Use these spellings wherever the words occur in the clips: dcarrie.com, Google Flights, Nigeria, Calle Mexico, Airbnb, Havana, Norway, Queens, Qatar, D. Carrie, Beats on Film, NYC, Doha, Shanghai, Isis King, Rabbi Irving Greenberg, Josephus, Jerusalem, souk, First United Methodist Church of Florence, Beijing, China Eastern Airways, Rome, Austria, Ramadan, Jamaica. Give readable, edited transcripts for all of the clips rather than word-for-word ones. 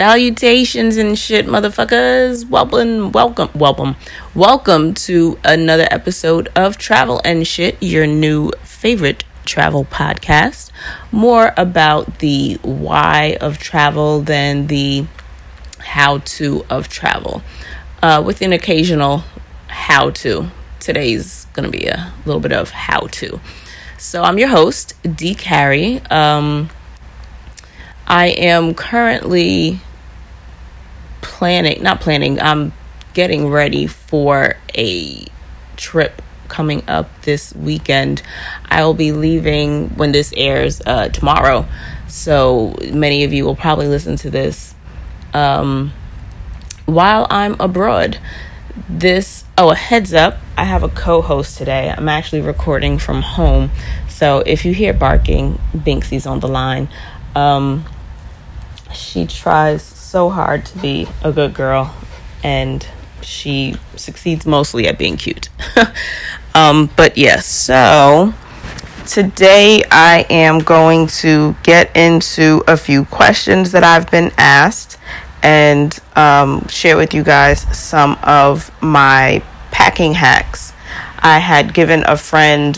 Salutations and shit, motherfuckers. Welcome to another episode of Travel N Shit, your new favorite travel podcast. More about the why of travel than the how-to of travel, with an occasional how-to. Today's gonna be a little bit of how-to. So I'm your host, D. Carrie. I am currently I'm getting ready for a trip coming up this weekend. I will be leaving when this airs tomorrow. So many of you will probably listen to this while I'm abroad. A heads up, I have a co-host today. I'm actually recording from home. So if you hear barking, Binksy's on the line. She tries so hard to be a good girl, and she succeeds mostly at being cute. But yes, so today I am going to get into a few questions that I've been asked and share with you guys some of my packing hacks. I had given a friend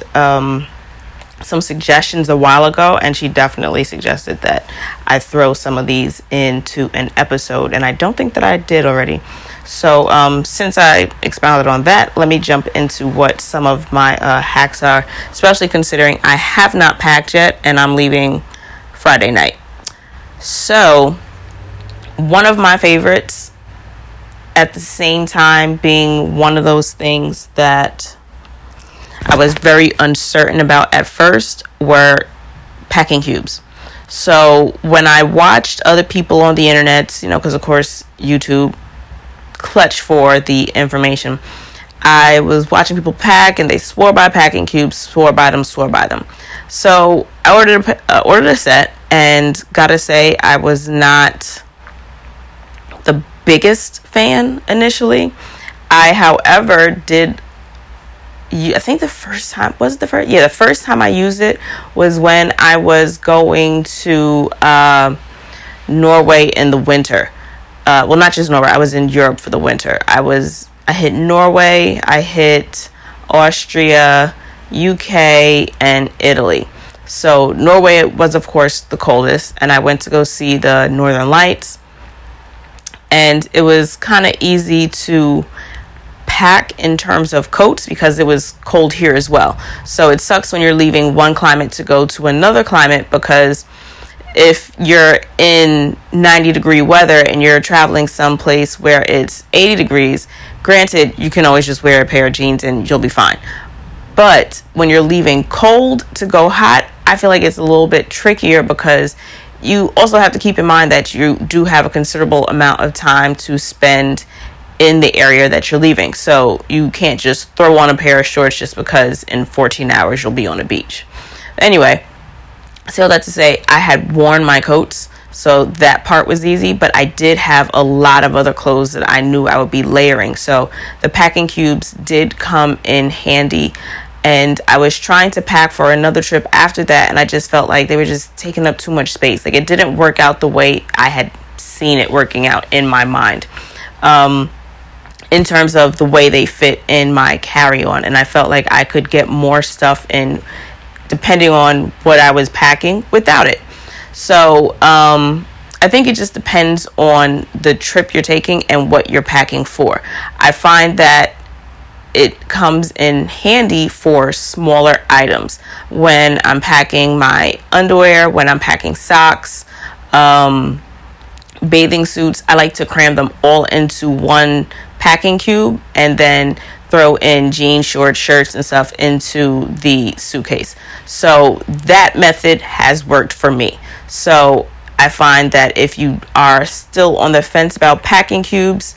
some suggestions a while ago, and she definitely suggested that I throw some of these into an episode, and I don't think that I did already. So since I expounded on that, let me jump into what some of my hacks are, especially considering I have not packed yet and I'm leaving Friday night. So one of my favorites, at the same time being one of those things that I was very uncertain about at first, were packing cubes. So when I watched other people on the internet, because of course YouTube clutch for the information, I was watching people pack, and they swore by packing cubes, swore by them. So I ordered a set, and gotta say I was not the biggest fan initially. I, however, the first time I used it was when I was going to Norway in the winter. Well, not just Norway. I was in Europe for the winter. I hit Norway, I hit Austria, UK, and Italy. So Norway was, of course, the coldest, and I went to go see the Northern Lights. And it was kind of easy to pack in terms of coats because it was cold here as well. So it sucks when you're leaving one climate to go to another climate, because if you're in 90 degree weather and you're traveling someplace where it's 80 degrees, granted, you can always just wear a pair of jeans and you'll be fine. But when you're leaving cold to go hot, I feel like it's a little bit trickier, because you also have to keep in mind that you do have a considerable amount of time to spend in the area that you're leaving. So you can't just throw on a pair of shorts just because in 14 hours you'll be on a beach. Anyway, so that to say, I had worn my coats, so that part was easy, but I did have a lot of other clothes that I knew I would be layering. So the packing cubes did come in handy. And I was trying to pack for another trip after that, and I just felt like they were just taking up too much space. Like, it didn't work out the way I had seen it working out in my mind, in terms of the way they fit in my carry-on. And I felt like I could get more stuff in depending on what I was packing without it. So I think it just depends on the trip you're taking and what you're packing for. I find that it comes in handy for smaller items. When I'm packing my underwear, when I'm packing socks, bathing suits, I like to cram them all into one packing cube and then throw in jeans, shorts, shirts, and stuff into the suitcase. So that method has worked for me. So I find that if you are still on the fence about packing cubes,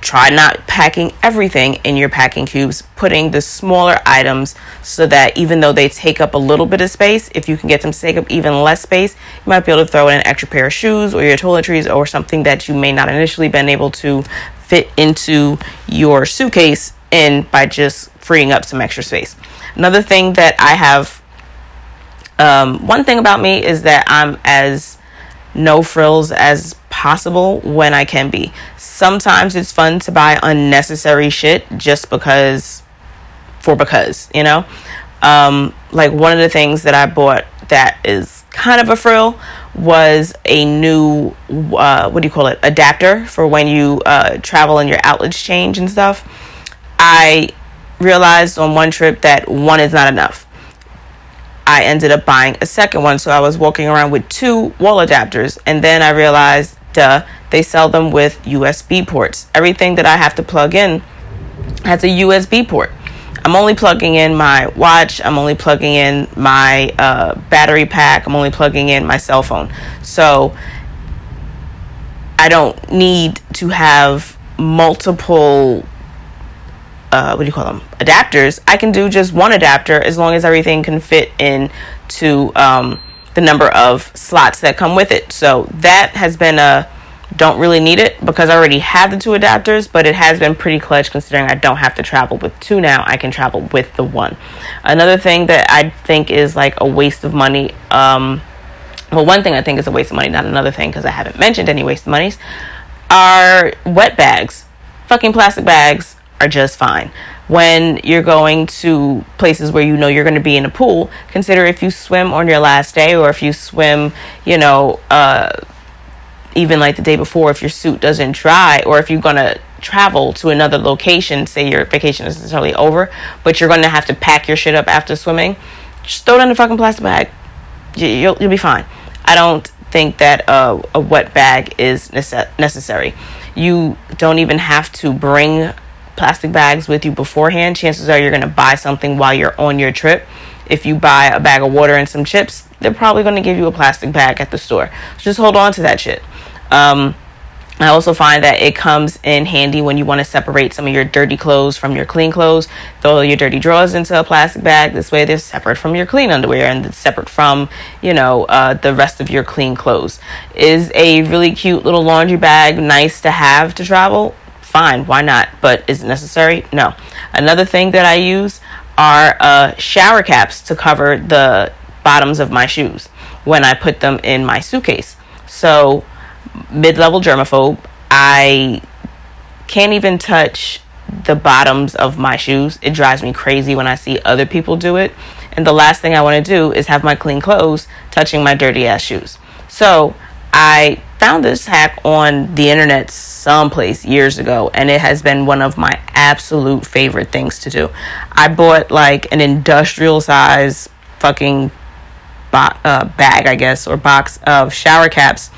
try not packing everything in your packing cubes, putting the smaller items, so that even though they take up a little bit of space, if you can get them to take up even less space, you might be able to throw in an extra pair of shoes or your toiletries or something that you may not initially been able to fit into your suitcase in, by just freeing up some extra space. Another thing that I have, one thing about me is that I'm as no frills as possible when I can be. Sometimes it's fun to buy unnecessary shit just because, you know? Like one of the things that I bought that is kind of a frill was a new, adapter for when you travel and your outlets change and stuff. I realized on one trip that one is not enough. I ended up buying a second one, so I was walking around with two wall adapters, and then I realized, they sell them with USB ports. Everything that I have to plug in has a USB port. I'm only plugging in my watch, I'm only plugging in my battery pack, I'm only plugging in my cell phone. So I don't need to have multiple adapters. I can do just one adapter as long as everything can fit in to the number of slots that come with it. So that has been don't really need it because I already have the two adapters, but it has been pretty clutch considering I don't have to travel with two now. I can travel with the one. Another thing that I think is like a waste of money, one thing I think is a waste of money, not another thing, because I haven't mentioned any waste of monies, are wet bags. Fucking plastic bags are just fine. When you're going to places where you know you're going to be in a pool, consider if you swim on your last day, or if you swim, even like the day before, if your suit doesn't dry, or if you're going to travel to another location, say your vacation is necessarily over, but you're going to have to pack your shit up after swimming, just throw it in a fucking plastic bag. You'll be fine. I don't think that a wet bag is necessary. You don't even have to bring plastic bags with you beforehand. Chances are you're going to buy something while you're on your trip. If you buy a bag of water and some chips, they're probably going to give you a plastic bag at the store. So just hold on to that shit. I also find that it comes in handy when you want to separate some of your dirty clothes from your clean clothes. Throw your dirty drawers into a plastic bag. This way they're separate from your clean underwear and separate from, the rest of your clean clothes. Is a really cute little laundry bag nice to have to travel? Fine, why not? But is it necessary? No. Another thing that I use are shower caps to cover the bottoms of my shoes when I put them in my suitcase. So, mid-level germaphobe, I can't even touch the bottoms of my shoes. It drives me crazy when I see other people do it. And the last thing I want to do is have my clean clothes touching my dirty ass shoes. So, I found this hack on the internet someplace years ago, and it has been one of my absolute favorite things to do. I bought like an industrial size fucking bag, I guess, or box of shower caps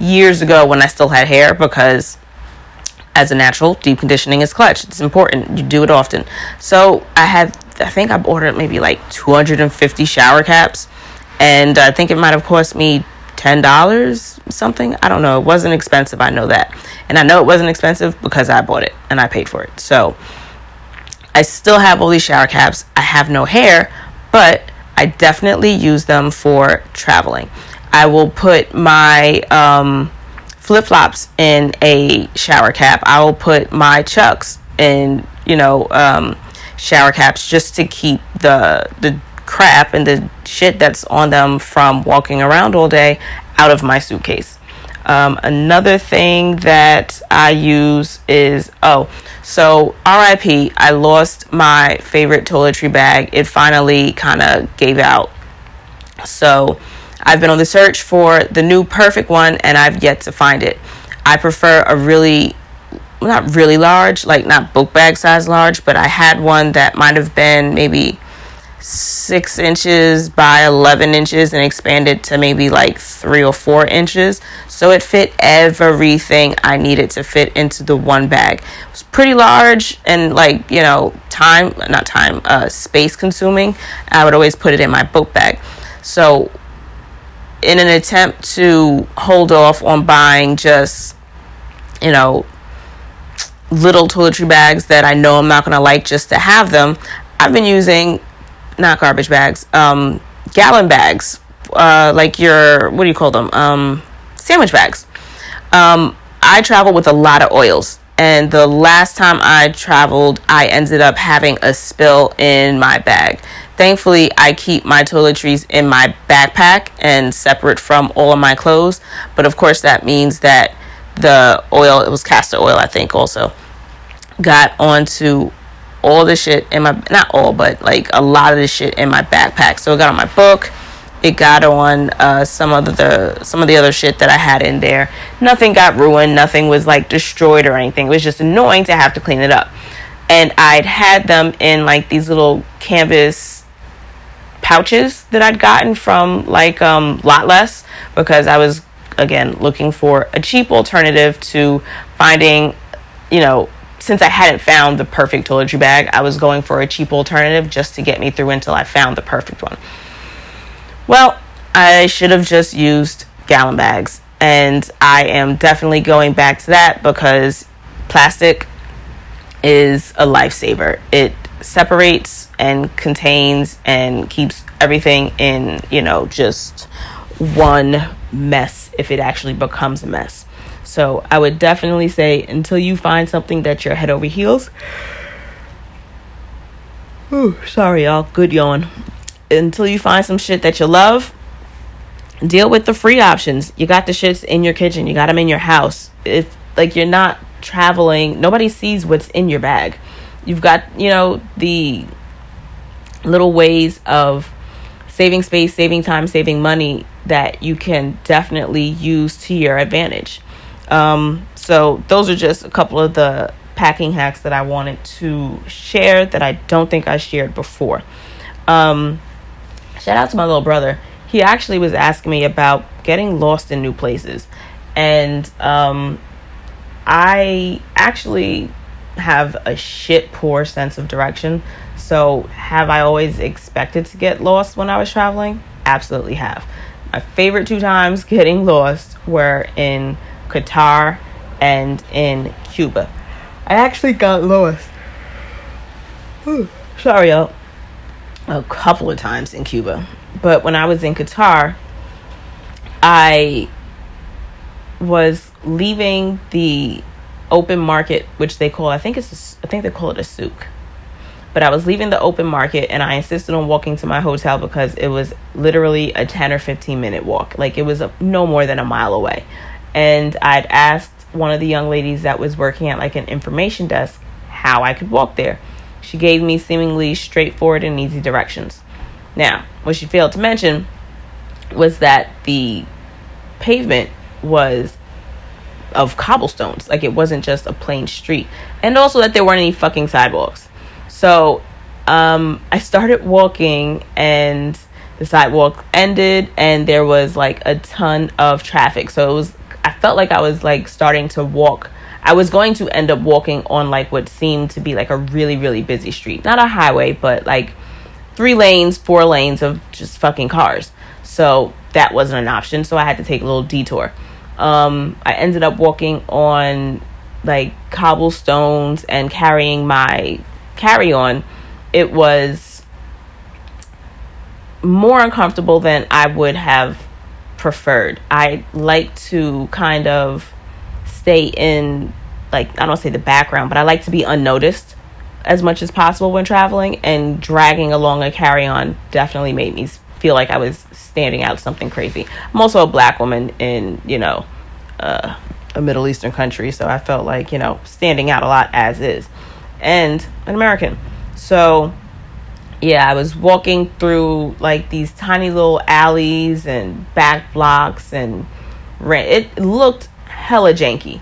years ago when I still had hair, because as a natural, deep conditioning is clutch. It's important. You do it often. So I think I ordered maybe like 250 shower caps, and I think it might have cost me $10 something. I don't know. It wasn't expensive. I know that. And I know it wasn't expensive because I bought it and I paid for it. So I still have all these shower caps. I have no hair, but I definitely use them for traveling. I will put my flip-flops in a shower cap. I will put my Chucks in, shower caps, just to keep the crap and the shit that's on them from walking around all day out of my suitcase. Another thing that I use is RIP, I lost my favorite toiletry bag. It finally kind of gave out. So I've been on the search for the new perfect one, and I've yet to find it. I prefer a really, not really large, like not book bag size large, but I had one that might have been maybe 6 inches by 11 inches and expanded to maybe like 3 or 4 inches. So it fit everything I needed to fit into the one bag. It was pretty large and space consuming. I would always put it in my book bag. So in an attempt to hold off on buying just, little toiletry bags that I know I'm not going to like just to have them, I've been using not garbage bags, gallon bags, like your, what do you call them? Sandwich bags. I travel with a lot of oils, and the last time I traveled, I ended up having a spill in my bag. Thankfully, I keep my toiletries in my backpack and separate from all of my clothes. But of course, that means that the oil, it was castor oil, I think, also got onto all the shit in my, not all, but like a lot of the shit in my backpack. So it got on my book. It got on some of the other shit that I had in there. Nothing got ruined. Nothing was like destroyed or anything. It was just annoying to have to clean it up. And I'd had them in like these little canvas pouches that I'd gotten from like Lot Less, because I was, again, looking for a cheap alternative to finding, you know, since I hadn't found the perfect toiletry bag, I was going for a cheap alternative just to get me through until I found the perfect one. Well, I should have just used gallon bags, and I am definitely going back to that because plastic is a lifesaver. It separates and contains and keeps everything in, you know, just one mess if it actually becomes a mess. So I would definitely say until you find something that you're head over heels. Ooh, sorry, y'all. Good yawn. Until you find some shit that you love, deal with the free options. You got the shits in your kitchen. You got them in your house. If like you're not traveling, nobody sees what's in your bag. You've got, you know, the little ways of saving space, saving time, saving money that you can definitely use to your advantage. So those are just a couple of the packing hacks that I wanted to share that I don't think I shared before. Shout out to my little brother. He actually was asking me about getting lost in new places. And I actually have a shit poor sense of direction. So have I always expected to get lost when I was traveling? Absolutely have. My favorite two times getting lost were in Qatar and in Cuba. I actually got lost. Ooh, sorry, y'all. A couple of times in Cuba. But when I was in Qatar, I was leaving the open market, which they call, I think they call it a souk. But I was leaving the open market, and I insisted on walking to my hotel because it was literally a 10 or 15 minute walk. Like, it was no more than a mile away. And I'd asked one of the young ladies that was working at like an information desk how I could walk there. She gave me seemingly straightforward and easy directions. Now, what she failed to mention was that the pavement was of cobblestones. Like, it wasn't just a plain street. And also that there weren't any fucking sidewalks. So I started walking, and the sidewalk ended, and there was like a ton of traffic. So it was, I felt like I was like starting to walk. I was going to end up walking on like what seemed to be like a really, really busy street. Not a highway, but like 3 lanes, 4 lanes of just fucking cars. So that wasn't an option. So I had to take a little detour. I ended up walking on like cobblestones and carrying my carry-on. It was more uncomfortable than I would have preferred. I like to kind of stay in, like, I don't say the background, but I like to be unnoticed as much as possible when traveling, and dragging along a carry-on definitely made me feel like I was standing out something crazy. I'm also a black woman in, you know, a Middle Eastern country, so I felt like, you know, standing out a lot as is, and an American. So yeah, I was walking through like these tiny little alleys and back blocks, and it looked hella janky,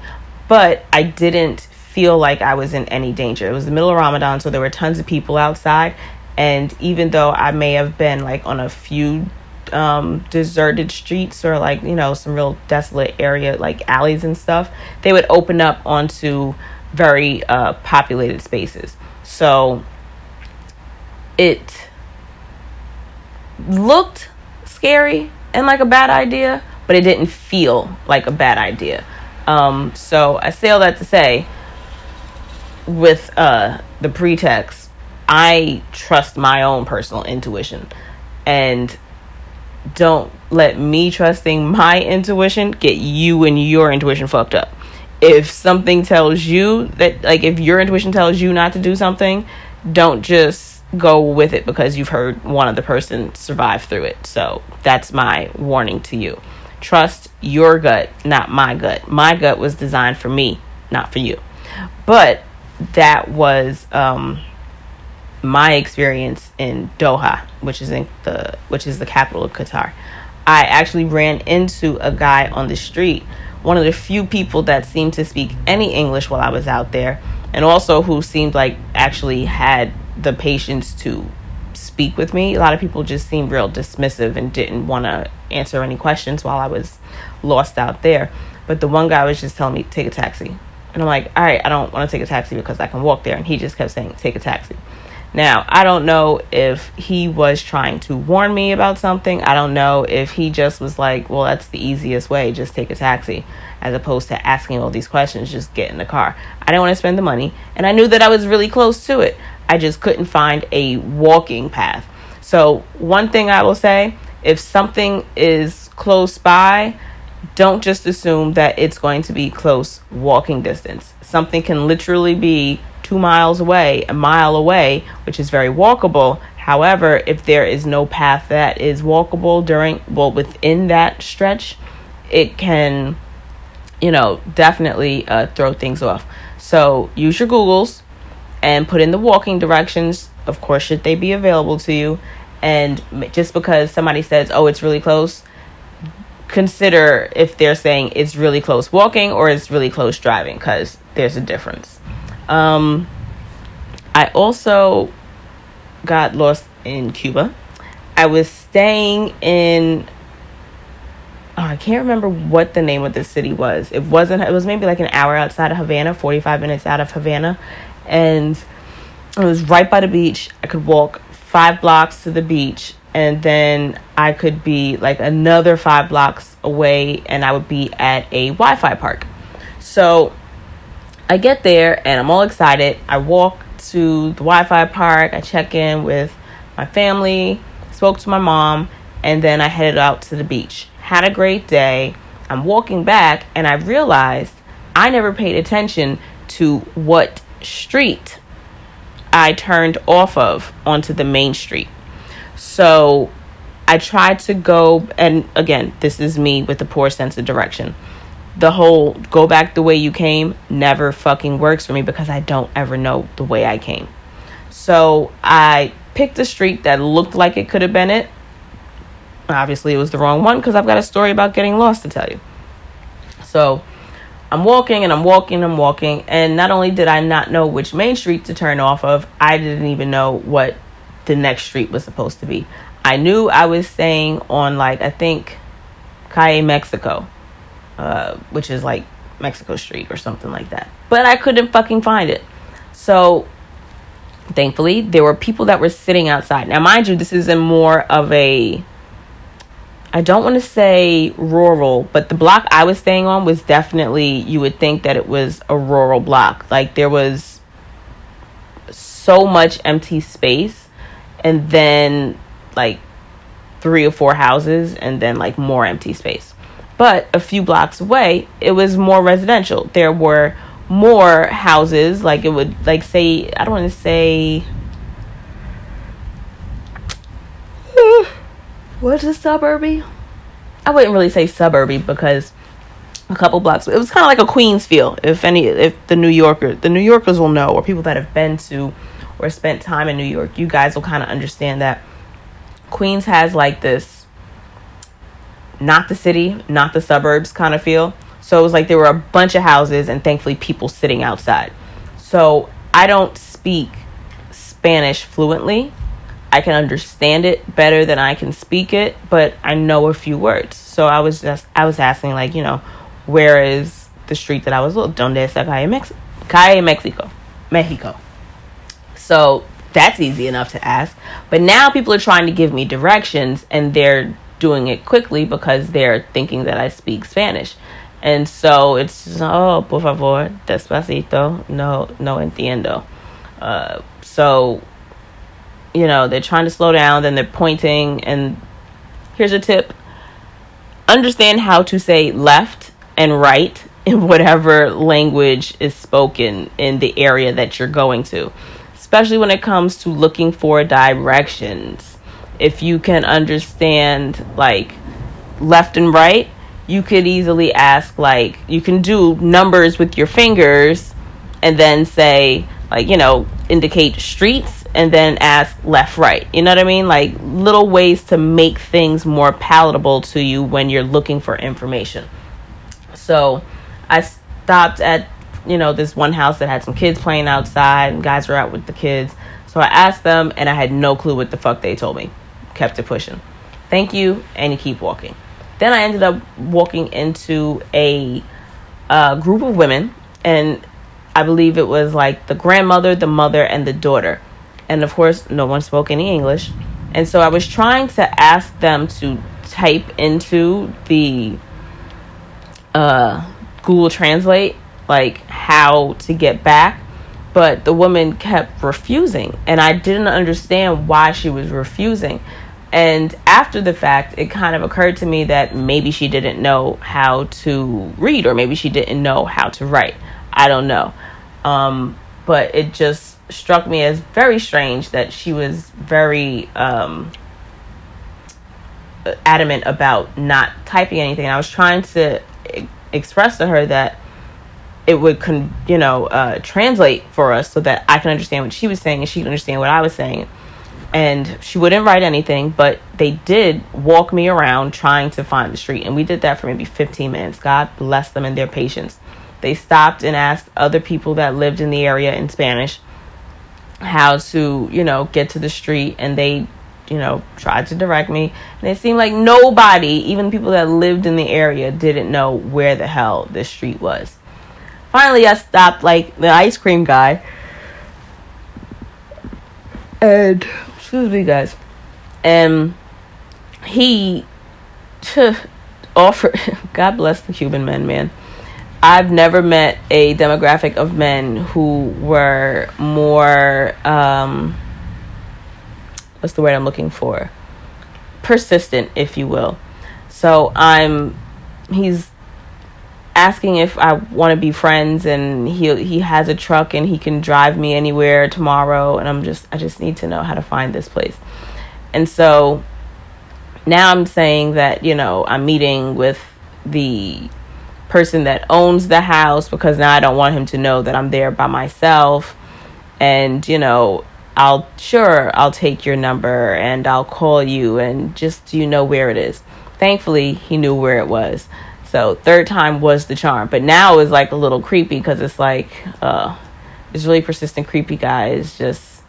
but I didn't feel like I was in any danger. It was the middle of Ramadan, so there were tons of people outside, and even though I may have been like on a few deserted streets or like, you know, some real desolate area like alleys and stuff, they would open up onto very populated spaces. So it looked scary and like a bad idea, but it didn't feel like a bad idea. So I say all that to say, with the pretext, I trust my own personal intuition, and don't let me trusting my intuition get you and your intuition fucked up. If something tells you that, like, if your intuition tells you not to do something, don't just go with it because you've heard one other person survive through it. So that's my warning to you. Trust your gut, not my gut. My gut was designed for me, not for you. But that was my experience in Doha, which is the capital of Qatar. I actually ran into a guy on the street, one of the few people that seemed to speak any English while I was out there, and also who seemed like actually had the patience to speak with me. A lot of people just seemed real dismissive and didn't want to answer any questions while I was lost out there. But the one guy was just telling me, take a taxi. And I'm like, all right, I don't want to take a taxi because I can walk there. And he just kept saying, take a taxi. Now, I don't know if he was trying to warn me about something. I don't know if he just was like, well, that's the easiest way. Just take a taxi, as opposed to asking all these questions. Just get in the car. I didn't want to spend the money. And I knew that I was really close to it. I just couldn't find a walking path. So one thing I will say, if something is close by, don't just assume that it's going to be close walking distance. Something can literally be 2 miles away, a mile away, which is very walkable. However, if there is no path that is walkable within that stretch, it can, definitely throw things off. So use your Googles and put in the walking directions, of course, should they be available to you. And just because somebody says, oh, it's really close, consider if they're saying it's really close walking or it's really close driving, because there's a difference. I also got lost in Cuba. I was staying in, I can't remember what the name of the city was. It was maybe like an hour outside of Havana, 45 minutes out of Havana. And it was right by the beach. I could walk 5 blocks to the beach, and then I could be like another 5 blocks away, and I would be at a Wi-Fi park. So I get there and I'm all excited. I walk to the Wi-Fi park. I check in with my family, spoke to my mom, and then I headed out to the beach. Had a great day. I'm walking back and I realized I never paid attention to what street I turned off of onto the main street. So I tried to go, and again, this is me with the poor sense of direction. The whole go back the way you came never fucking works for me, because I don't ever know the way I came. So I picked a street that looked like it could have been it. Obviously, it was the wrong one, because I've got a story about getting lost to tell you. So I'm walking and I'm walking. And not only did I not know which main street to turn off of, I didn't even know what the next street was supposed to be. I knew I was staying on Calle Mexico. Which is like Mexico Street or something like that. But I couldn't fucking find it. So thankfully, there were people that were sitting outside. Now, mind you, this is in more of a, I don't want to say rural, but the block I was staying on was definitely, you would think that it was a rural block. Like, there was so much empty space, and then like 3 or 4 houses, and then like more empty space. But a few blocks away, it was more residential. There were more houses. Like, it would, like, say, I don't want to say, what's a suburby? I wouldn't really say suburby, because a couple blocks, it was kind of like a Queens feel. If the New Yorkers will know, or people that have been to or spent time in New York, you guys will kind of understand that Queens has like this, not the city, not the suburbs kind of feel. So it was like there were a bunch of houses and thankfully people sitting outside. So I don't speak Spanish fluently. I can understand it better than I can speak it, but I know a few words. So I was asking, like, where is the street that I was looking? Donde está Calle Mexico? Mexico. So that's easy enough to ask. But now people are trying to give me directions, and they're doing it quickly because they're thinking that I speak Spanish. And so it's just, oh, por favor, despacito, no entiendo. They're trying to slow down, then they're pointing. And here's a tip: understand how to say left and right in whatever language is spoken in the area that you're going to, especially when it comes to looking for directions. If you can understand, like, left and right, you could easily ask, like, you can do numbers with your fingers and then say, like, you know, indicate streets and then ask left, right. You know what I mean? Like little ways to make things more palatable to you when you're looking for information. So I stopped at, you know, this one house that had some kids playing outside and guys were out with the kids. So I asked them and I had no clue what the fuck they told me. Kept it pushing. Thank you. And you keep walking. Then I ended up walking into a group of women, and I believe it was like the grandmother, the mother, and the daughter. And of course, no one spoke any English. And so I was trying to ask them to type into the Google Translate, like how to get back. But the woman kept refusing, and I didn't understand why she was refusing. And after the fact, it kind of occurred to me that maybe she didn't know how to read, or maybe she didn't know how to write. I don't know. But it just struck me as very strange that she was very adamant about not typing anything. I was trying to express to her that it would translate for us so that I can understand what she was saying and she could understand what I was saying. And she wouldn't write anything, but they did walk me around trying to find the street. And we did that for maybe 15 minutes. God bless them and their patience. They stopped and asked other people that lived in the area in Spanish how to, you know, get to the street. And they, you know, tried to direct me. And it seemed like nobody, even people that lived in the area, didn't know where the hell this street was. Finally, I stopped, like, the ice cream guy. And... excuse me, guys. And he offered, God bless the Cuban men, man. I've never met a demographic of men who were more, what's the word I'm looking for? Persistent, if you will. So he's asking if I want to be friends, and he has a truck and he can drive me anywhere tomorrow, and I just need to know how to find this place. And so now I'm saying that, you know, I'm meeting with the person that owns the house because now I don't want him to know that I'm there by myself. And, you know, I'll take your number and I'll call you, and just, you know, where it is. Thankfully, he knew where it was. So third time was the charm. But now it's like a little creepy because it's like this really persistent, creepy guy is just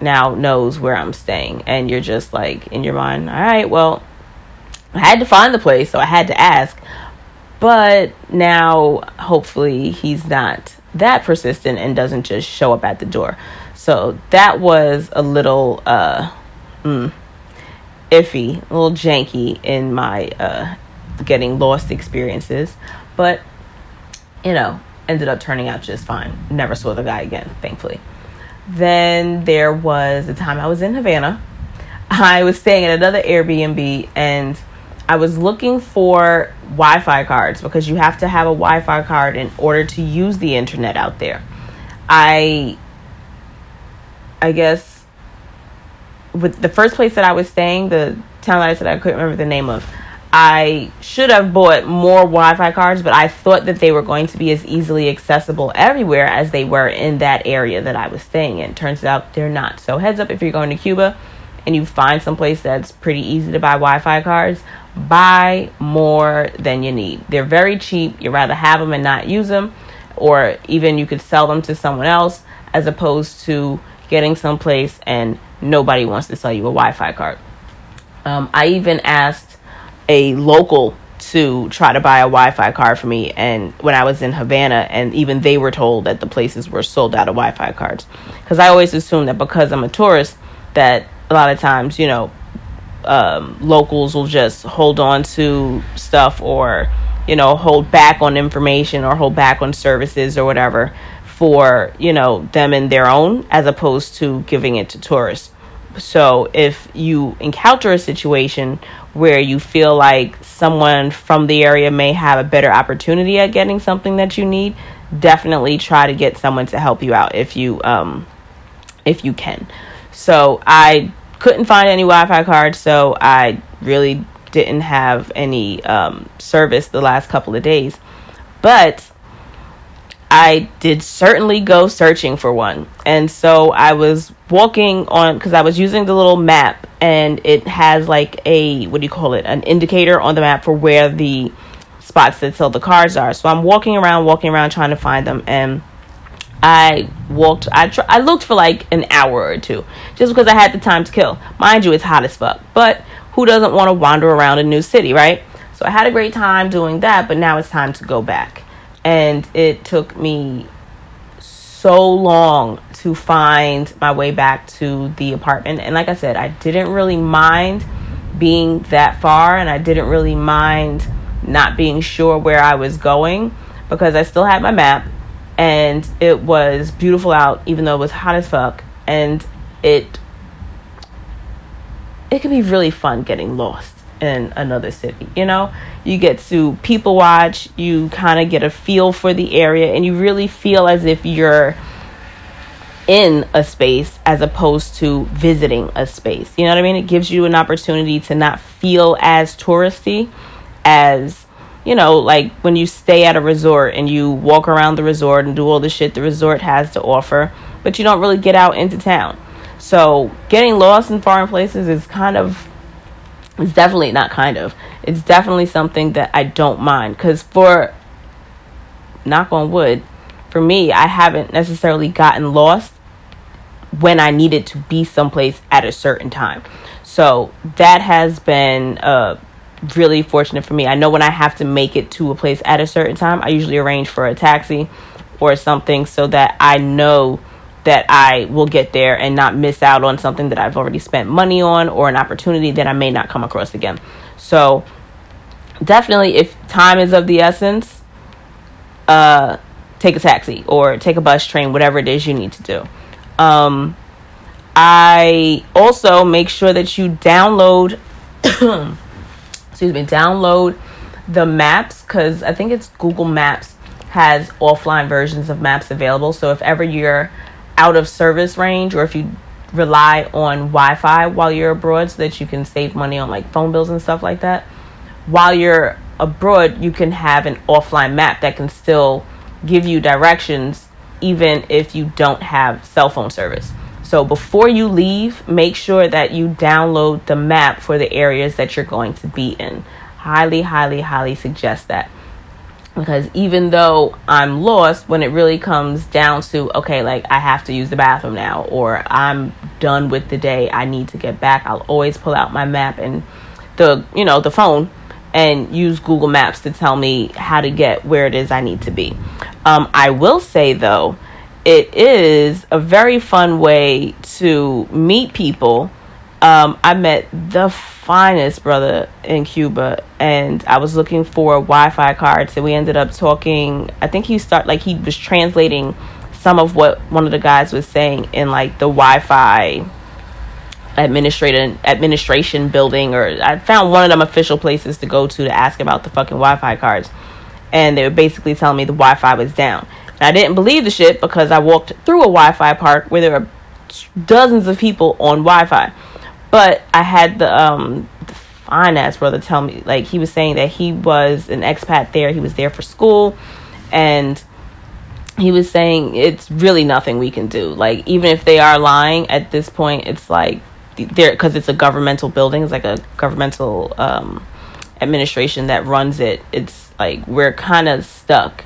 now knows where I'm staying. And you're just like in your mind, all right, well, I had to find the place, so I had to ask. But now hopefully he's not that persistent and doesn't just show up at the door. So that was a little iffy, a little janky in my getting lost experiences, but, you know, ended up turning out just fine. Never saw the guy again, thankfully. Then there was the time I was in Havana. I was staying at another Airbnb, and I was looking for Wi-Fi cards because you have to have a Wi-Fi card in order to use the internet out there. I guess with the first place that I was staying, the town that I said I couldn't remember the name of, I should have bought more Wi-Fi cards, but I thought that they were going to be as easily accessible everywhere as they were in that area that I was staying in. Turns out they're not. So heads up, if you're going to Cuba and you find someplace that's pretty easy to buy Wi-Fi cards, buy more than you need. They're very cheap. You'd rather have them and not use them, or even you could sell them to someone else, as opposed to getting someplace and nobody wants to sell you a Wi-Fi card. I even asked a local to try to buy a Wi-Fi card for me, and when I was in Havana, and even they were told that the places were sold out of Wi-Fi cards, because I always assume that because I'm a tourist that a lot of times, you know, locals will just hold on to stuff, or, you know, hold back on information or hold back on services or whatever for, you know, them and their own, as opposed to giving it to tourists. So if you encounter a situation where you feel like someone from the area may have a better opportunity at getting something that you need, definitely try to get someone to help you out if you can. So I couldn't find any Wi-Fi cards, so I really didn't have any service the last couple of days. But I did certainly go searching for one. And so I was walking on, because I was using the little map, and it has like a, what do you call it, an indicator on the map for where the spots that sell the cars are. So I'm walking around trying to find them. And I looked for like an hour or two just because I had the time to kill. Mind you, it's hot as fuck, but who doesn't want to wander around a new city, right? So I had a great time doing that, but now it's time to go back. And it took me so long to find my way back to the apartment. And like I said, I didn't really mind being that far, and I didn't really mind not being sure where I was going, because I still had my map, and it was beautiful out, even though it was hot as fuck. And it can be really fun getting lost in another city. You know, you get to people watch, you kind of get a feel for the area, and you really feel as if you're in a space as opposed to visiting a space. You know what I mean? It gives you an opportunity to not feel as touristy as, you know, like when you stay at a resort and you walk around the resort and do all the shit the resort has to offer, but you don't really get out into town. So getting lost in foreign places is it's definitely something that I don't mind, because for, knock on wood, for me, I haven't necessarily gotten lost when I needed to be someplace at a certain time. So that has been really fortunate for me. I know when I have to make it to a place at a certain time, I usually arrange for a taxi or something so that I know that I will get there and not miss out on something that I've already spent money on or an opportunity that I may not come across again. So definitely, if time is of the essence, take a taxi or take a bus, train, whatever it is you need to do. I also make sure that you download the maps, because I think it's Google Maps has offline versions of maps available. So if ever you're out of service range, or if you rely on Wi-Fi while you're abroad so that you can save money on like phone bills and stuff like that, while you're abroad, you can have an offline map that can still give you directions even if you don't have cell phone service. So before you leave, make sure that you download the map for the areas that you're going to be in. Highly, highly, highly suggest that. Because even though I'm lost, when it really comes down to, okay, like I have to use the bathroom now, or I'm done with the day, I need to get back, I'll always pull out my map and the phone and use Google Maps to tell me how to get where it is I need to be. I will say though, it is a very fun way to meet people. I met the finest brother in Cuba, and I was looking for Wi-Fi cards, so we ended up talking. I think he was translating some of what one of the guys was saying in like the Wi-Fi administration building, or I found one of them official places to go to ask about the fucking Wi-Fi cards, and they were basically telling me the Wi-Fi was down. And I didn't believe the shit, because I walked through a Wi-Fi park where there are dozens of people on Wi-Fi. But I had the fine-ass brother tell me, like, he was saying that he was an expat there. He was there for school. And he was saying it's really nothing we can do. Like, even if they are lying at this point, it's like, because it's a governmental building. It's like a governmental administration that runs it. It's like we're kind of stuck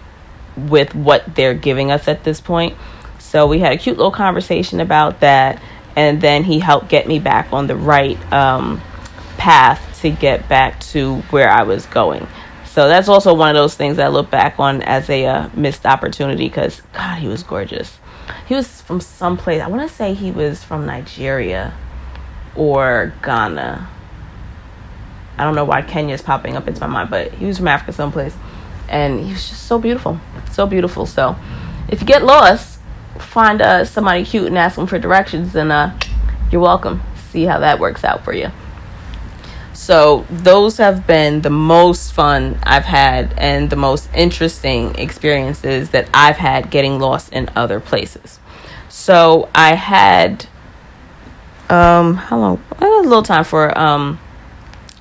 with what they're giving us at this point. So we had a cute little conversation about that. And then he helped get me back on the right path to get back to where I was going. So that's also one of those things I look back on as a missed opportunity, because, God, he was gorgeous. He was from someplace. I want to say he was from Nigeria or Ghana. I don't know why Kenya is popping up into my mind, but he was from Africa someplace. And he was just so beautiful. So beautiful. So if you get lost, find somebody cute and ask them for directions, and you're welcome. See how that works out for you. So those have been the most fun I've had and the most interesting experiences that I've had getting lost in other places. So I had a little time for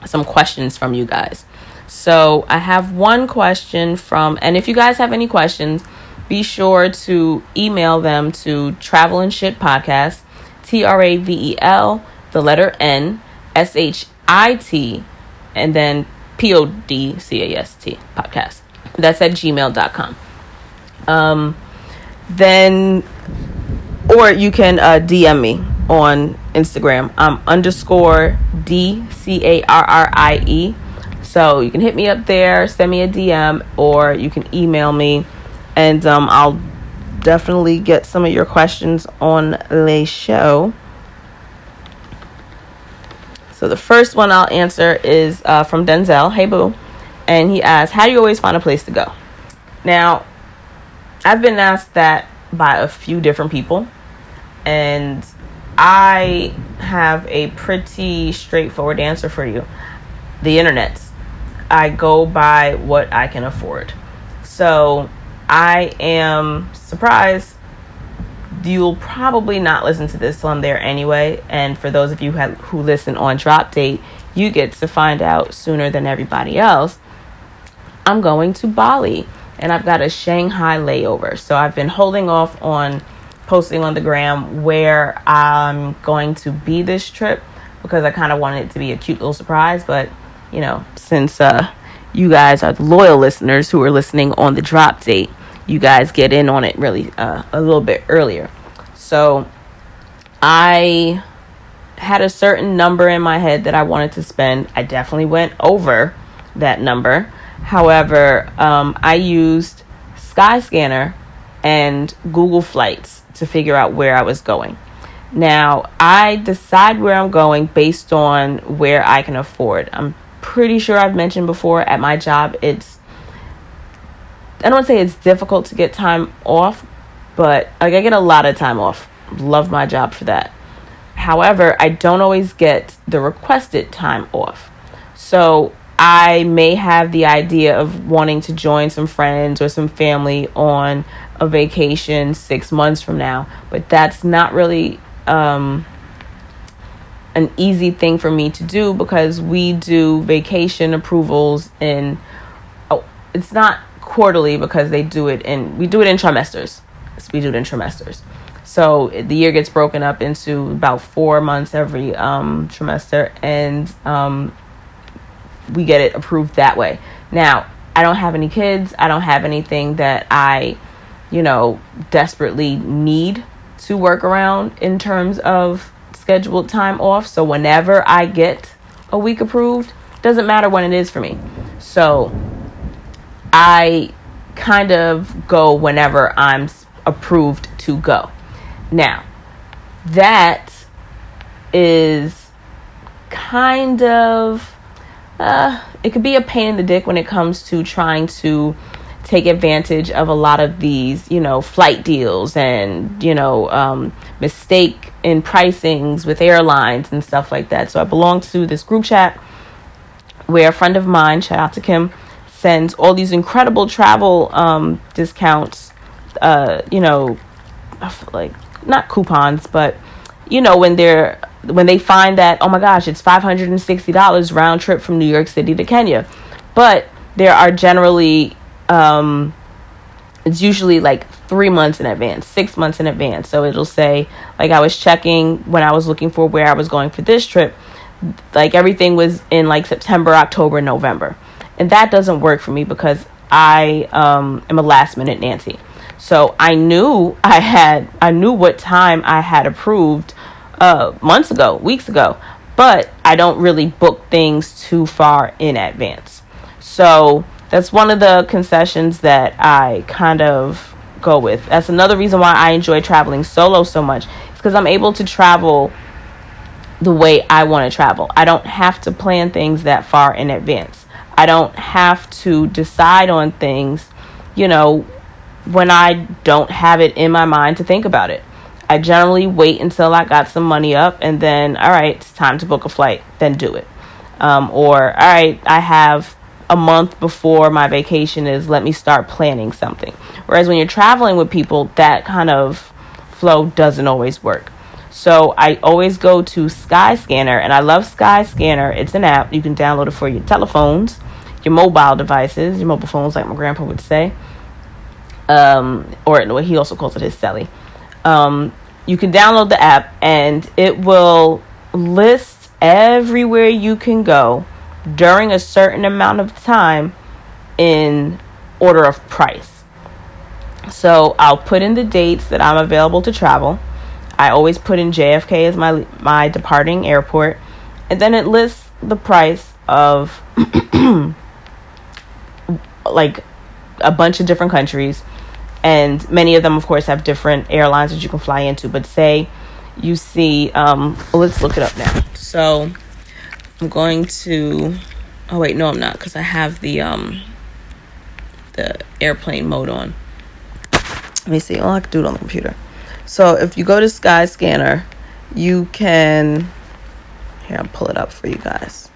some questions from you guys. So I have one question from, and if you guys have any questions, be sure to email them to Travel and Shit Podcast, TRAVEL, the letter N, SHIT, and then PODCAST, podcast. That's at gmail.com. Then, or you can DM me on Instagram. I'm _ DCARRIE. So you can hit me up there, send me a DM, or you can email me, and I'll definitely get some of your questions on the show. So the first one I'll answer is from Denzel. Hey, boo. And he asks, how do you always find a place to go? Now, I've been asked that by a few different people, and I have a pretty straightforward answer for you. The internet. I go by what I can afford. So I am surprised. You'll probably not listen to this till I'm there anyway. And for those of you who listen on drop date, you get to find out sooner than everybody else. I'm going to Bali, and I've got a Shanghai layover. So I've been holding off on posting on the gram where I'm going to be this trip, because I kind of wanted it to be a cute little surprise. But, you know, since you guys are loyal listeners who are listening on the drop date, you guys get in on it really a little bit earlier. So I had a certain number in my head that I wanted to spend. I definitely went over that number. However, I used Skyscanner and Google Flights to figure out where I was going. Now, I decide where I'm going based on where I can afford. I'm pretty sure I've mentioned before, at my job, I don't want to say it's difficult to get time off, but like, I get a lot of time off. Love my job for that. However, I don't always get the requested time off. So I may have the idea of wanting to join some friends or some family on a vacation 6 months from now, but that's not really an easy thing for me to do, because we do vacation approvals it's not quarterly, because we do it in trimesters. So the year gets broken up into about 4 months every trimester, and we get it approved that way. Now, I don't have any kids. I don't have anything that I, desperately need to work around in terms of scheduled time off. So whenever I get a week approved, doesn't matter when it is for me. So I kind of go whenever I'm approved to go. Now, that is kind of... it could be a pain in the dick when it comes to trying to take advantage of a lot of these, flight deals and, mistake in pricings with airlines and stuff like that. So I belong to this group chat where a friend of mine, shout out to Kim, sends all these incredible travel discounts, like not coupons, but, when they find that, oh my gosh, it's $560 round trip from New York City to Kenya. But there are generally, it's usually like 3 months in advance, 6 months in advance. So it'll say, like, I was checking when I was looking for where I was going for this trip, like everything was in like September, October, November. And that doesn't work for me, because I am a last minute Nancy. So I knew what time I had approved months ago, weeks ago, but I don't really book things too far in advance. So that's one of the concessions that I kind of go with. That's another reason why I enjoy traveling solo so much. It's because I'm able to travel the way I want to travel. I don't have to plan things that far in advance. I don't have to decide on things, when I don't have it in my mind to think about it. I generally wait until I got some money up, and then, all right, it's time to book a flight, then do it. Or, all right, I have a month before my vacation is, let me start planning something. Whereas when you're traveling with people, that kind of flow doesn't always work. So I always go to Skyscanner, and I love Skyscanner. It's an app. You can download it for your telephones, your mobile devices, your mobile phones, like my grandpa would say. Or he also calls it his celly. You can download the app, and it will list everywhere you can go during a certain amount of time in order of price. So I'll put in the dates that I'm available to travel. I always put in JFK as my departing airport, and then it lists the price of like a bunch of different countries, and many of them of course have different airlines that you can fly into. But say you see, let's look it up now. So I'm going to, oh wait, no I'm not, because I have the airplane mode on. Let me see. Oh, I can do it on the computer. So if you go to Skyscanner, you can, here, I'll pull it up for you guys.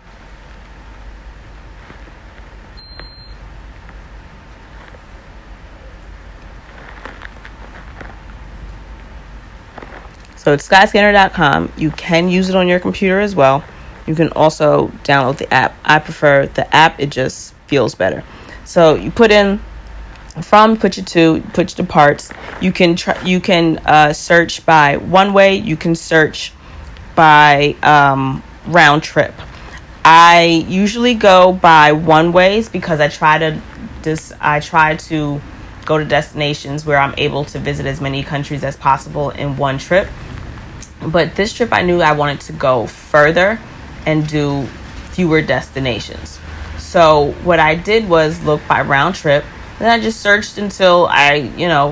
So it's skyscanner.com. You can use it on your computer as well. You can also download the app. I prefer the app. It just feels better. So you put in from, put you to, put your departs. You can search by one way. You can search by round trip. I usually go by one ways because I try to go to destinations where I'm able to visit as many countries as possible in one trip. But this trip, I knew I wanted to go further and do fewer destinations. So what I did was look by round trip, and I just searched until I,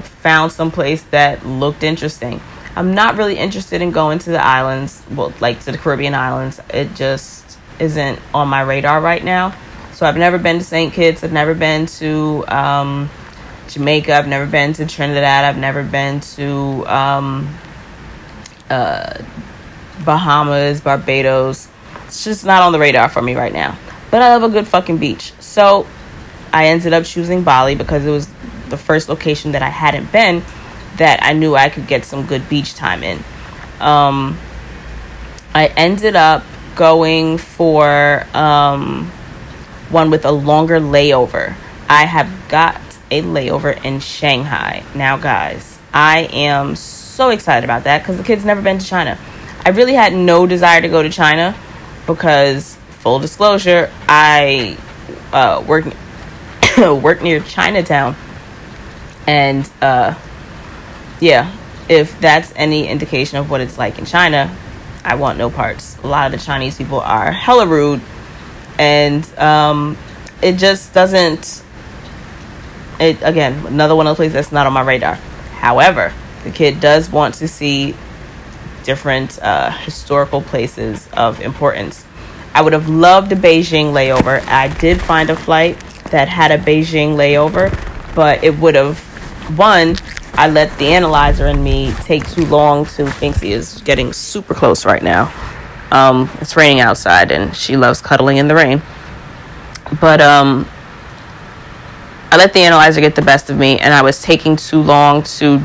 found some place that looked interesting. I'm not really interested in going to the islands, to the Caribbean islands. It just isn't on my radar right now. So I've never been to Saint Kitts. I've never been to Jamaica. I've never been to Trinidad. I've never been to Bahamas, Barbados. It's just not on the radar for me right now. But I love a good fucking beach. So I ended up choosing Bali because it was the first location that I hadn't been that I knew I could get some good beach time in. I ended up going for one with a longer layover. I have got a layover in Shanghai. Now, guys, I am so excited about that because the kid's never been to China. I really had no desire to go to China because, full disclosure, I work near Chinatown, and if that's any indication of what it's like in China, I want no parts. A lot of the Chinese people are hella rude, and it just doesn't. It, again, another one of the places that's not on my radar. However, the kid does want to see different historical places of importance. I would have loved a Beijing layover. I did find a flight that had a Beijing layover, but it would have, one, I let the analyzer in me take too long to think. She is getting super close right now. It's raining outside, and she loves cuddling in the rain. But I let the analyzer get the best of me, and I was taking too long to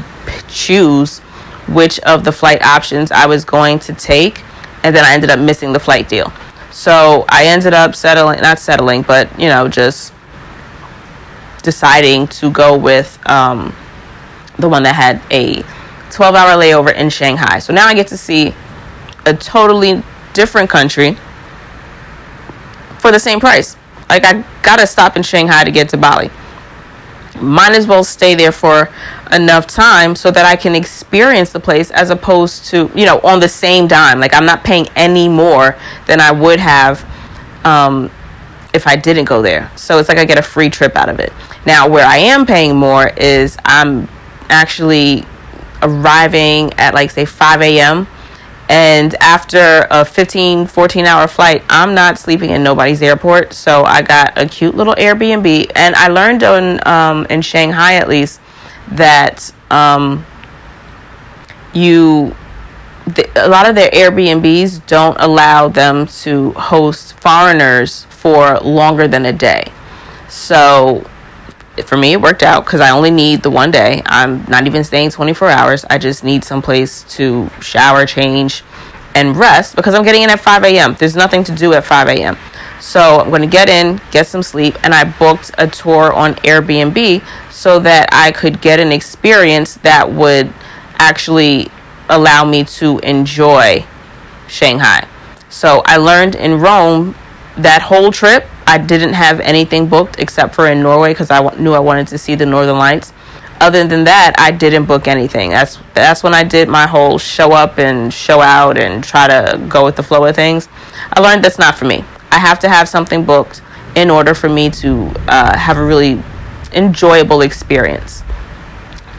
choose which of the flight options I was going to take, and then I ended up missing the flight deal. So I ended up just deciding to go with the one that had a 12-hour layover in Shanghai. So now I get to see a totally different country for the same price. Like, I gotta stop in Shanghai to get to Bali. Might as well stay there for enough time so that I can experience the place as opposed to, on the same dime. Like, I'm not paying any more than I would have if I didn't go there. So it's like I get a free trip out of it. Now, where I am paying more is I'm actually arriving at 5 a.m. And after a 14-hour flight, I'm not sleeping in nobody's airport. So I got a cute little Airbnb. And I learned in Shanghai, at least, that a lot of their Airbnbs don't allow them to host foreigners for longer than a day. So for me, it worked out because I only need the one day. I'm not even staying 24 hours. I just need someplace to shower, change, and rest because I'm getting in at 5 a.m. There's nothing to do at 5 a.m. So I'm going to get in, get some sleep, and I booked a tour on Airbnb so that I could get an experience that would actually allow me to enjoy Shanghai. So I learned in Rome that whole trip. I didn't have anything booked except for in Norway because I knew I wanted to see the Northern Lights. Other than that, I didn't book anything. That's when I did my whole show up and show out and try to go with the flow of things. I learned that's not for me. I have to have something booked in order for me to have a really enjoyable experience.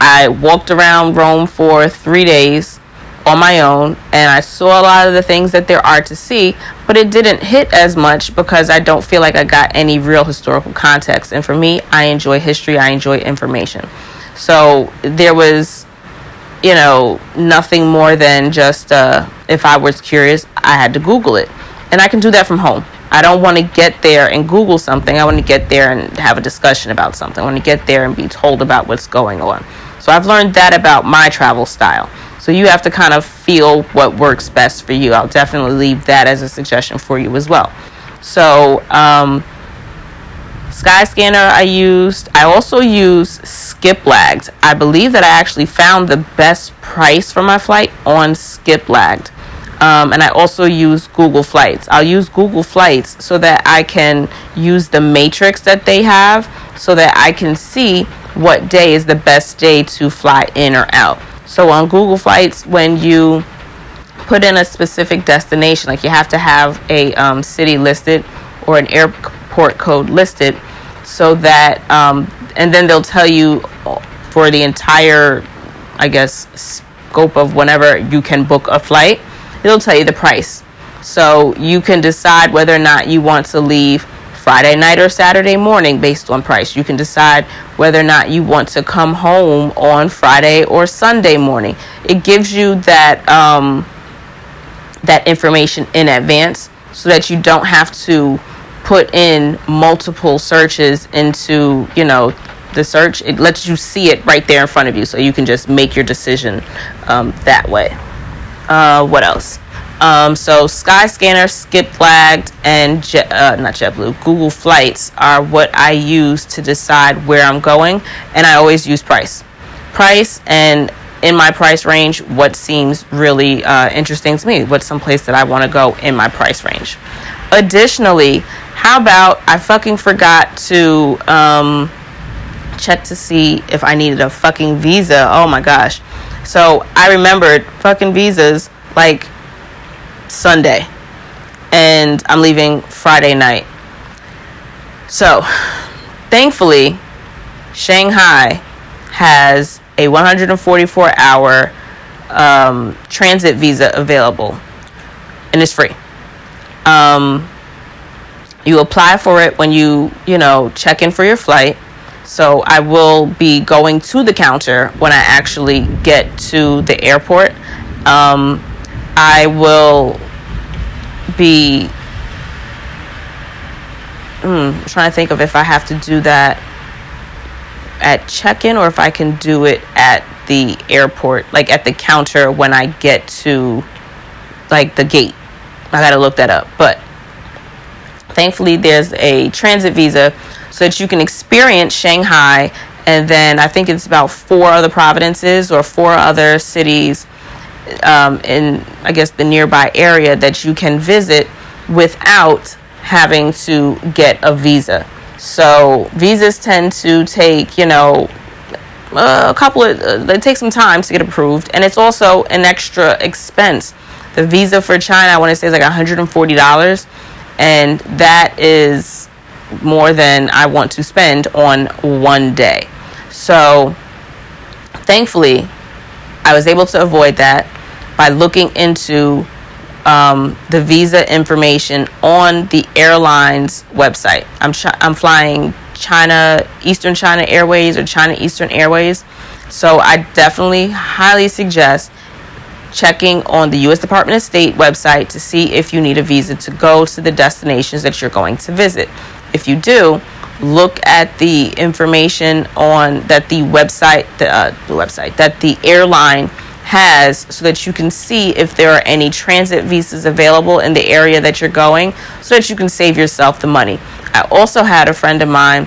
I walked around Rome for 3 days on my own, and I saw a lot of the things that there are to see, but it didn't hit as much because I don't feel like I got any real historical context. And for me, I enjoy history, I enjoy information. So there was, you know, nothing more than just if I was curious, I had to Google it. And I can do that from home. I don't want to get there and Google something. I want to get there and have a discussion about something. I want to get there and be told about what's going on. So I've learned that about my travel style. So you have to kind of feel what works best for you. I'll definitely leave that as a suggestion for you as well. So Skyscanner I used. I also used SkipLagged. I believe that I actually found the best price for my flight on SkipLagged. And I also use Google Flights. I'll use Google Flights so that I can use the matrix that they have so that I can see what day is the best day to fly in or out. So on Google Flights, when you put in a specific destination, like you have to have a city listed or an airport code listed so that, and then they'll tell you for the entire, I guess, scope of whenever you can book a flight. It'll tell you the price. So you can decide whether or not you want to leave Friday night or Saturday morning based on price. You can decide whether or not you want to come home on Friday or Sunday morning. It gives you that that information in advance so that you don't have to put in multiple searches into, you know, the search. It lets you see it right there in front of you. So you can just make your decision that way. What else? So Skyscanner, SkipLagged, and Google Flights are what I use to decide where I'm going, and I always use price, and in my price range, what seems really interesting to me, what's someplace that I want to go in my price range. Additionally, how about I fucking forgot to check to see if I needed a fucking visa? Oh my gosh. So I remembered fucking visas like Sunday, and I'm leaving Friday night. So thankfully, Shanghai has a 144-hour transit visa available, and it's free. You apply for it when you check in for your flight. So I will be going to the counter when I actually get to the airport. I will be trying to think of if I have to do that at check-in or if I can do it at the airport, like at the counter when I get to like the gate. I got to look that up. But thankfully, there's a transit visa so that you can experience Shanghai, and then I think it's about 4 other provinces or 4 other cities in, I guess, the nearby area that you can visit without having to get a visa. So visas tend to take, they take some time to get approved, and it's also an extra expense. The visa for China, I want to say, is like $140, and that is more than I want to spend on one day. So thankfully, I was able to avoid that by looking into the visa information on the airline's website. I'm flying China Eastern Airways. So I definitely highly suggest checking on the U.S. Department of State website to see if you need a visa to go to the destinations that you're going to visit. If you do, look at the information on that the website that the airline has, so that you can see if there are any transit visas available in the area that you're going, so that you can save yourself the money. I also had a friend of mine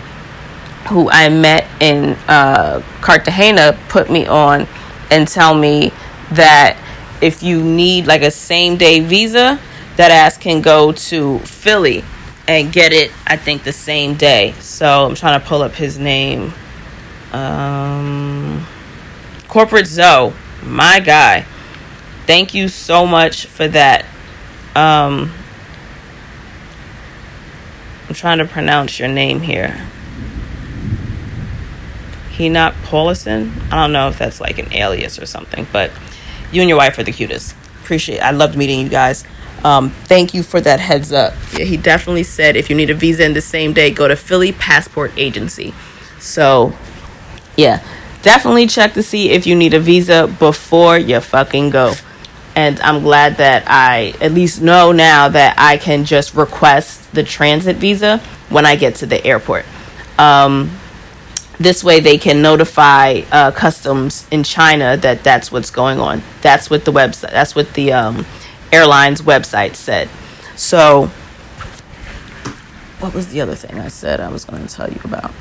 who I met in Cartagena put me on and tell me that if you need like a same day visa, that ass can go to Philly and get it, I think, the same day. So I'm trying to pull up his name. Corporate Zoe, my guy. Thank you so much for that. I'm trying to pronounce your name here. Henok Paulison. I don't know if that's like an alias or something, but you and your wife are the cutest. Appreciate it. I loved meeting you guys. Thank you for that heads up. Yeah, he definitely said if you need a visa in the same day, go to Philly Passport Agency. So, yeah, definitely check to see if you need a visa before you fucking go. And I'm glad that I at least know now that I can just request the transit visa when I get to the airport. This way they can notify customs in China that that's what's going on. That's what the website, that's what the airline's website said. So what was the other thing I said I was going to tell you about?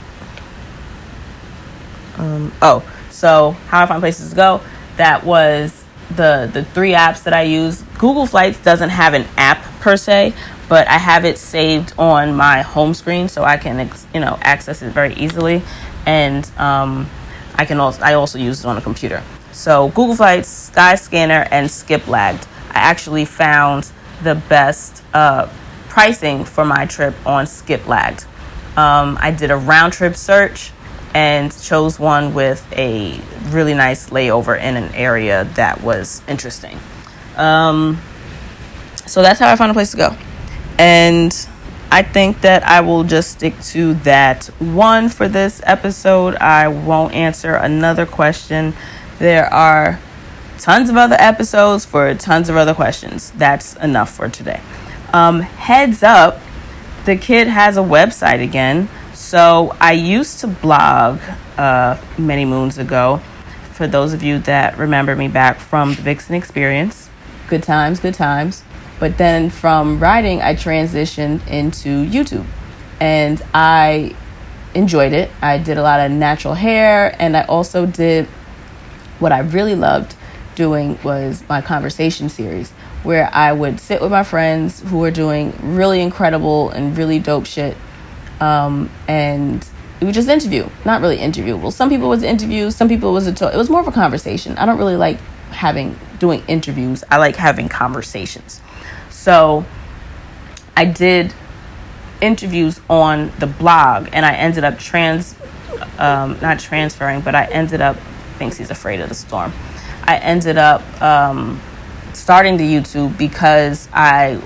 So how I find places to go. That was the three apps that I use. Google Flights doesn't have an app per se, but I have it saved on my home screen so I can, you know, access it very easily. And I also use it on a computer. So Google Flights, Skyscanner, and SkipLagged. I actually found the best pricing for my trip on SkipLagged. I did a round trip search and chose one with a really nice layover in an area that was interesting. So that's how I found a place to go. And I think that I will just stick to that one for this episode. I won't answer another question. There are tons of other episodes for tons of other questions. That's enough for today. Heads up, the kid has a website again. So I used to blog many moons ago. For those of you that remember me back from the Vixen Experience, good times. But then from writing, I transitioned into YouTube and I enjoyed it. I did a lot of natural hair, and I also did what I really loved doing was my conversation series, where I would sit with my friends who were doing really incredible and really dope shit. And we would just interview, not really interview. Well, some people was interviews, some people was a talk. It was more of a conversation. I don't really like doing interviews. I like having conversations. So I did interviews on the blog, and I ended up thinks he's afraid of the storm. I ended up starting the YouTube because I,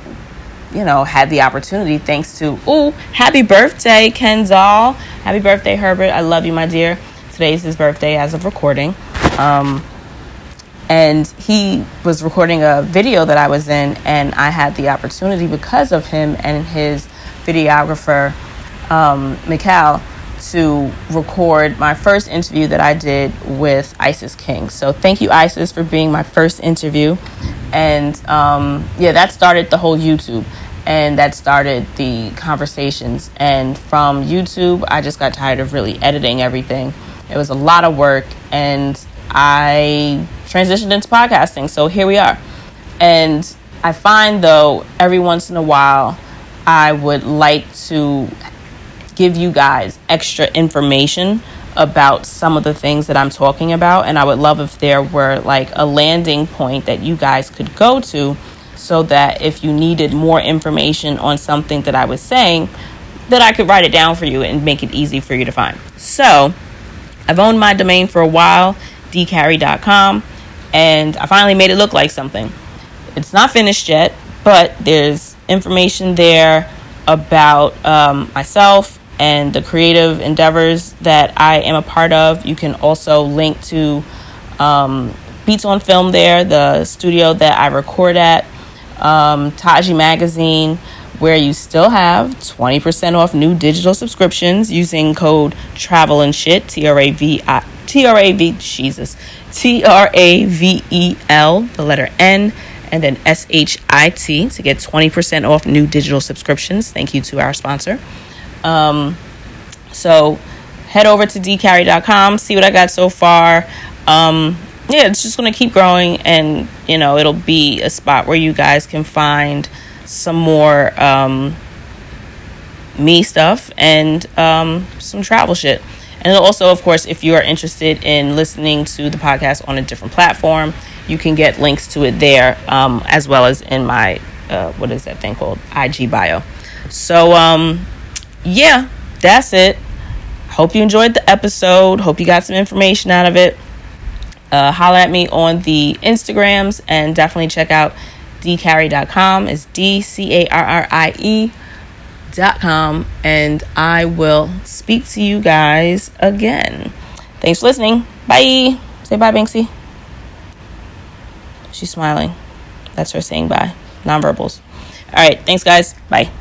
you know, had the opportunity thanks to, happy birthday, Kenzal. Happy birthday, Herbert. I love you, my dear. Today's his birthday as of recording. And he was recording a video that I was in, and I had the opportunity because of him and his videographer, Mikal, to record my first interview that I did with Isis King. So thank you, Isis, for being my first interview. And that started the whole YouTube, and that started the conversations. And from YouTube, I just got tired of really editing everything. It was a lot of work, and I transitioned into podcasting. So here we are. And I find, though, every once in a while, I would like to give you guys extra information about some of the things that I'm talking about. And I would love if there were like a landing point that you guys could go to, so that if you needed more information on something that I was saying, that I could write it down for you and make it easy for you to find. So I've owned my domain for a while, dcarrie.com, and I finally made it look like something. It's not finished yet, but there's information there about myself and the creative endeavors that I am a part of. You can also link to Beats on Film there, the studio that I record at, Taji Magazine, where you still have 20% off new digital subscriptions using code Travel N Sh!t, TRAVEL, the letter N, and then SHIT to get 20% off new digital subscriptions. Thank you to our sponsor. So head over to dcarrie.com, see what I got so far. Yeah, it's just going to keep growing, and, you know, it'll be a spot where you guys can find some more me stuff and some travel shit. And also, of course, if you are interested in listening to the podcast on a different platform, you can get links to it there, as well as in my, what is that thing called? IG bio. So, yeah, that's it. Hope you enjoyed the episode. Hope you got some information out of it. Holler at me on the Instagrams, and definitely check out dcarrie.com. It's dcarrie.com, and I will speak to you guys again. Thanks for listening. Bye. Say bye, Banksy. She's smiling. That's her saying bye. Nonverbals. All right. Thanks, guys. Bye.